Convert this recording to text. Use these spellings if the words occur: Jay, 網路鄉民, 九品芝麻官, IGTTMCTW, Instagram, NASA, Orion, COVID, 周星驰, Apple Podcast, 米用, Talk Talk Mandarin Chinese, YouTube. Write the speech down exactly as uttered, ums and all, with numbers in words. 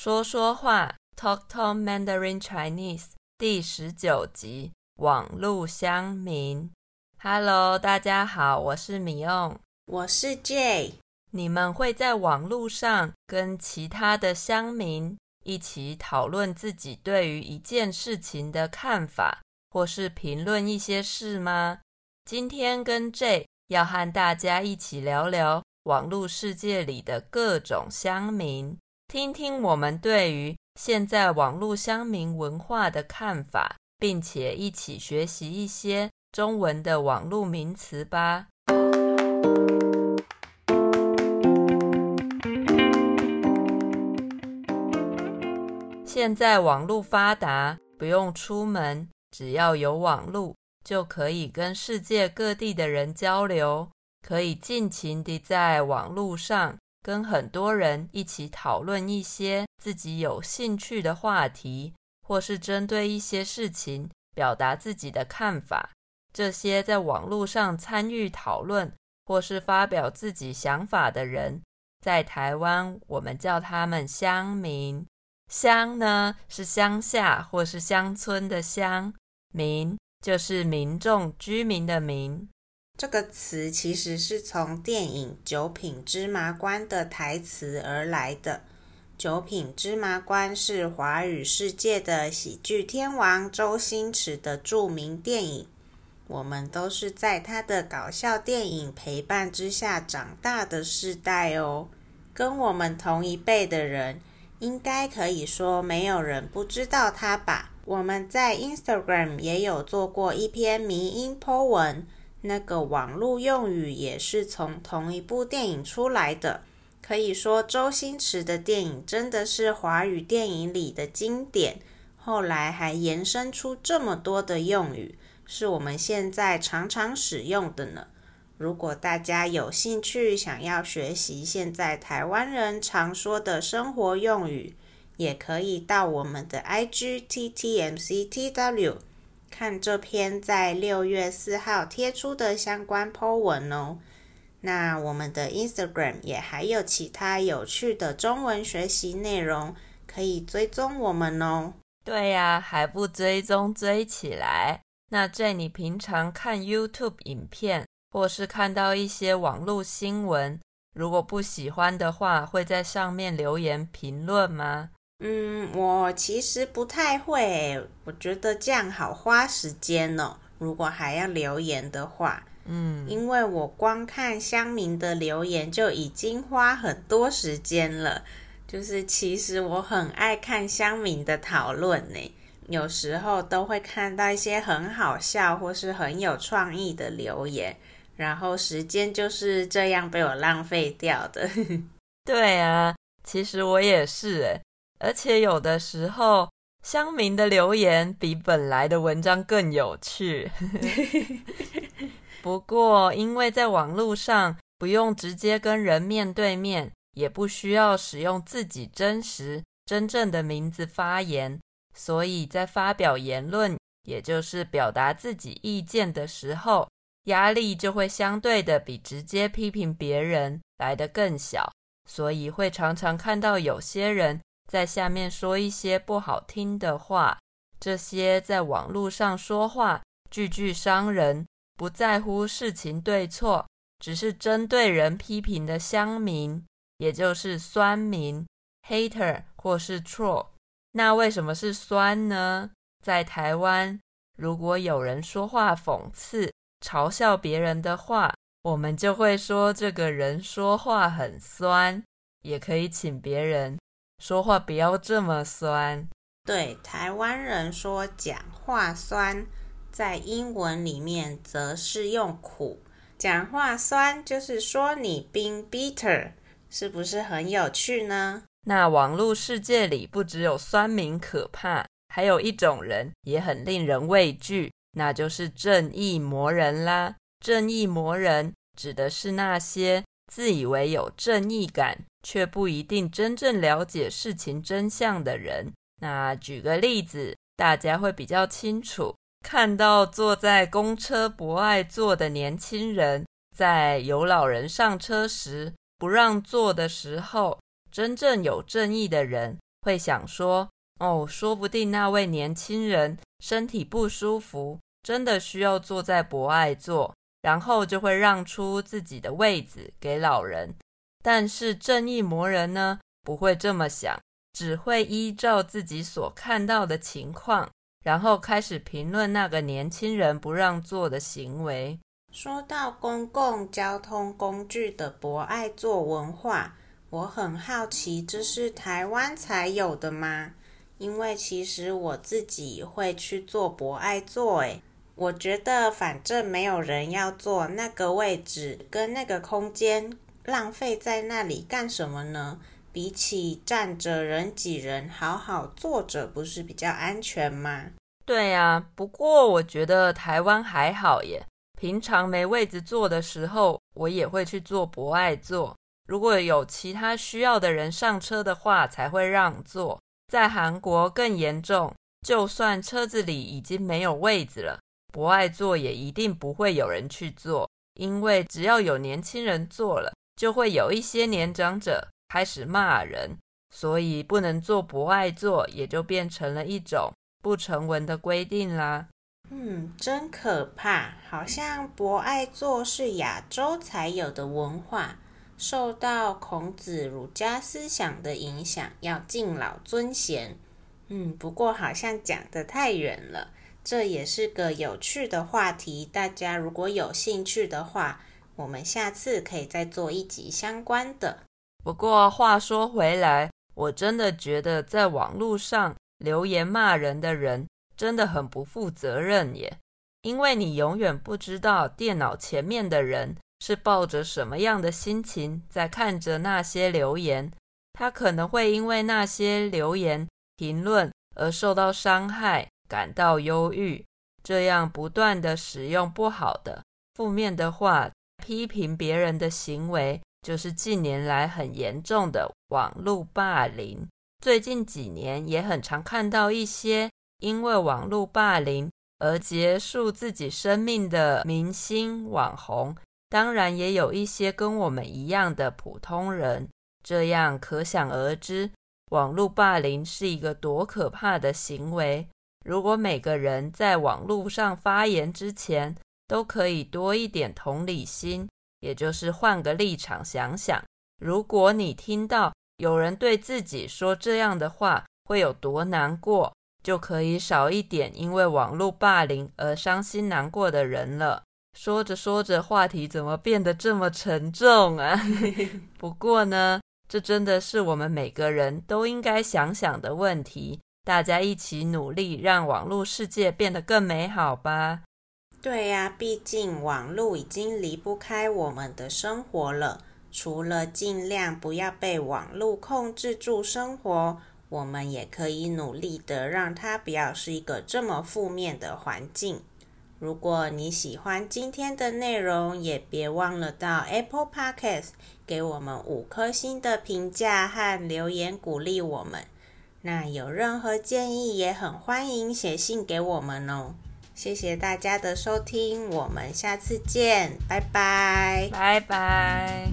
说说话 Talk Talk Mandarin Chinese 第十九集网路乡民。 Hello， 大家好，我是米用，我是 Jay。 你们会在网路上跟其他的乡民一起讨论自己对于一件事情的看法，或是评论一些事吗？今天跟 Jay 要和大家一起聊聊网路世界里的各种乡民，听听我们对于现在网路乡民文化的看法，并且一起学习一些中文的网路名词吧。现在网路发达，不用出门，只要有网路就可以跟世界各地的人交流，可以尽情地在网路上跟很多人一起讨论一些自己有兴趣的话题，或是针对一些事情表达自己的看法。这些在网路上参与讨论或是发表自己想法的人，在台湾我们叫他们乡民。乡呢，是乡下或是乡村的乡，民就是民众居民的民。这个词其实是从电影《九品芝麻官》的台词而来的。九品芝麻官是华语世界的喜剧天王周星驰的著名电影，我们都是在他的搞笑电影陪伴之下长大的世代哦。跟我们同一辈的人，应该可以说没有人不知道他吧。我们在 Instagram 也有做过一篇迷因 po 文，那个网络用语也是从同一部电影出来的。可以说周星驰的电影真的是华语电影里的经典，后来还延伸出这么多的用语，是我们现在常常使用的呢。如果大家有兴趣想要学习现在台湾人常说的生活用语，也可以到我们的 I G T T M C T W看这篇在六月四号贴出的相关 po 文哦。那我们的 Instagram 也还有其他有趣的中文学习内容，可以追踪我们哦。对呀、啊，还不追踪追起来。那 Jay， 你平常看 YouTube 影片，或是看到一些网络新闻，如果不喜欢的话，会在上面留言评论吗？嗯，我其实不太会，我觉得这样好花时间哦。如果还要留言的话，嗯，因为我光看乡民的留言就已经花很多时间了。就是其实我很爱看乡民的讨论呢，有时候都会看到一些很好笑或是很有创意的留言，然后时间就是这样被我浪费掉的。对啊，其实我也是耶。而且有的时候乡民的留言比本来的文章更有趣。不过因为在网路上不用直接跟人面对面，也不需要使用自己真实真正的名字发言，所以在发表言论，也就是表达自己意见的时候，压力就会相对的比直接批评别人来得更小，所以会常常看到有些人在下面说一些不好听的话。这些在网路上说话句句伤人，不在乎事情对错，只是针对人批评的乡民，也就是酸民 hater 或是 troll。 那为什么是酸呢？在台湾，如果有人说话讽刺嘲笑别人的话，我们就会说这个人说话很酸，也可以请别人说话不要这么酸。对，台湾人说讲话酸，在英文里面则是用苦。讲话酸就是说你 being bitter， 是不是很有趣呢？那网络世界里不只有酸民可怕，还有一种人也很令人畏惧，那就是正义魔人啦。正义魔人指的是那些自以为有正义感，却不一定真正了解事情真相的人。那举个例子，大家会比较清楚，看到坐在公车博爱座的年轻人，在有老人上车时不让座的时候，真正有正义的人会想说，哦，说不定那位年轻人身体不舒服，真的需要坐在博爱座，然后就会让出自己的位子给老人。但是正义魔人呢，不会这么想，只会依照自己所看到的情况，然后开始评论那个年轻人不让座的行为。说到公共交通工具的博爱座文化，我很好奇，这是台湾才有的吗？因为其实我自己会去坐博爱座，诶，我觉得反正没有人要坐那个位置跟那个空间，浪费在那里干什么呢？比起站着人挤人，好好坐着不是比较安全吗？对啊，不过我觉得台湾还好耶，平常没位置坐的时候，我也会去坐博爱座，如果有其他需要的人上车的话才会让座。在韩国更严重，就算车子里已经没有位子了，博爱座也一定不会有人去坐，因为只要有年轻人坐了，就会有一些年长者开始骂人，所以不能坐博爱座也就变成了一种不成文的规定啦。嗯，真可怕，好像博爱座是亚洲才有的文化，受到孔子儒家思想的影响，要敬老尊贤。嗯，不过好像讲得太远了，这也是个有趣的话题，大家如果有兴趣的话，我们下次可以再做一集相关的。不过话说回来，我真的觉得在网络上留言骂人的人真的很不负责任耶，因为你永远不知道电脑前面的人是抱着什么样的心情在看着那些留言，他可能会因为那些留言评论而受到伤害，感到忧郁，这样不断的使用不好的负面的话批评别人的行为，就是近年来很严重的网络霸凌。最近几年也很常看到一些因为网络霸凌而结束自己生命的明星网红，当然也有一些跟我们一样的普通人，这样可想而知，网络霸凌是一个多可怕的行为。如果每个人在网络上发言之前，都可以多一点同理心，也就是换个立场想想，如果你听到有人对自己说这样的话，会有多难过，就可以少一点因为网络霸凌而伤心难过的人了。说着说着，话题怎么变得这么沉重啊？不过呢，这真的是我们每个人都应该想想的问题，大家一起努力，让网络世界变得更美好吧。对呀，毕竟网络已经离不开我们的生活了，除了尽量不要被网络控制住生活，我们也可以努力的让它不要是一个这么负面的环境。如果你喜欢今天的内容，也别忘了到 Apple Podcast 给我们五颗星的评价和留言鼓励我们。那有任何建议也很欢迎写信给我们哦。谢谢大家的收听，我们下次见，拜拜，拜拜。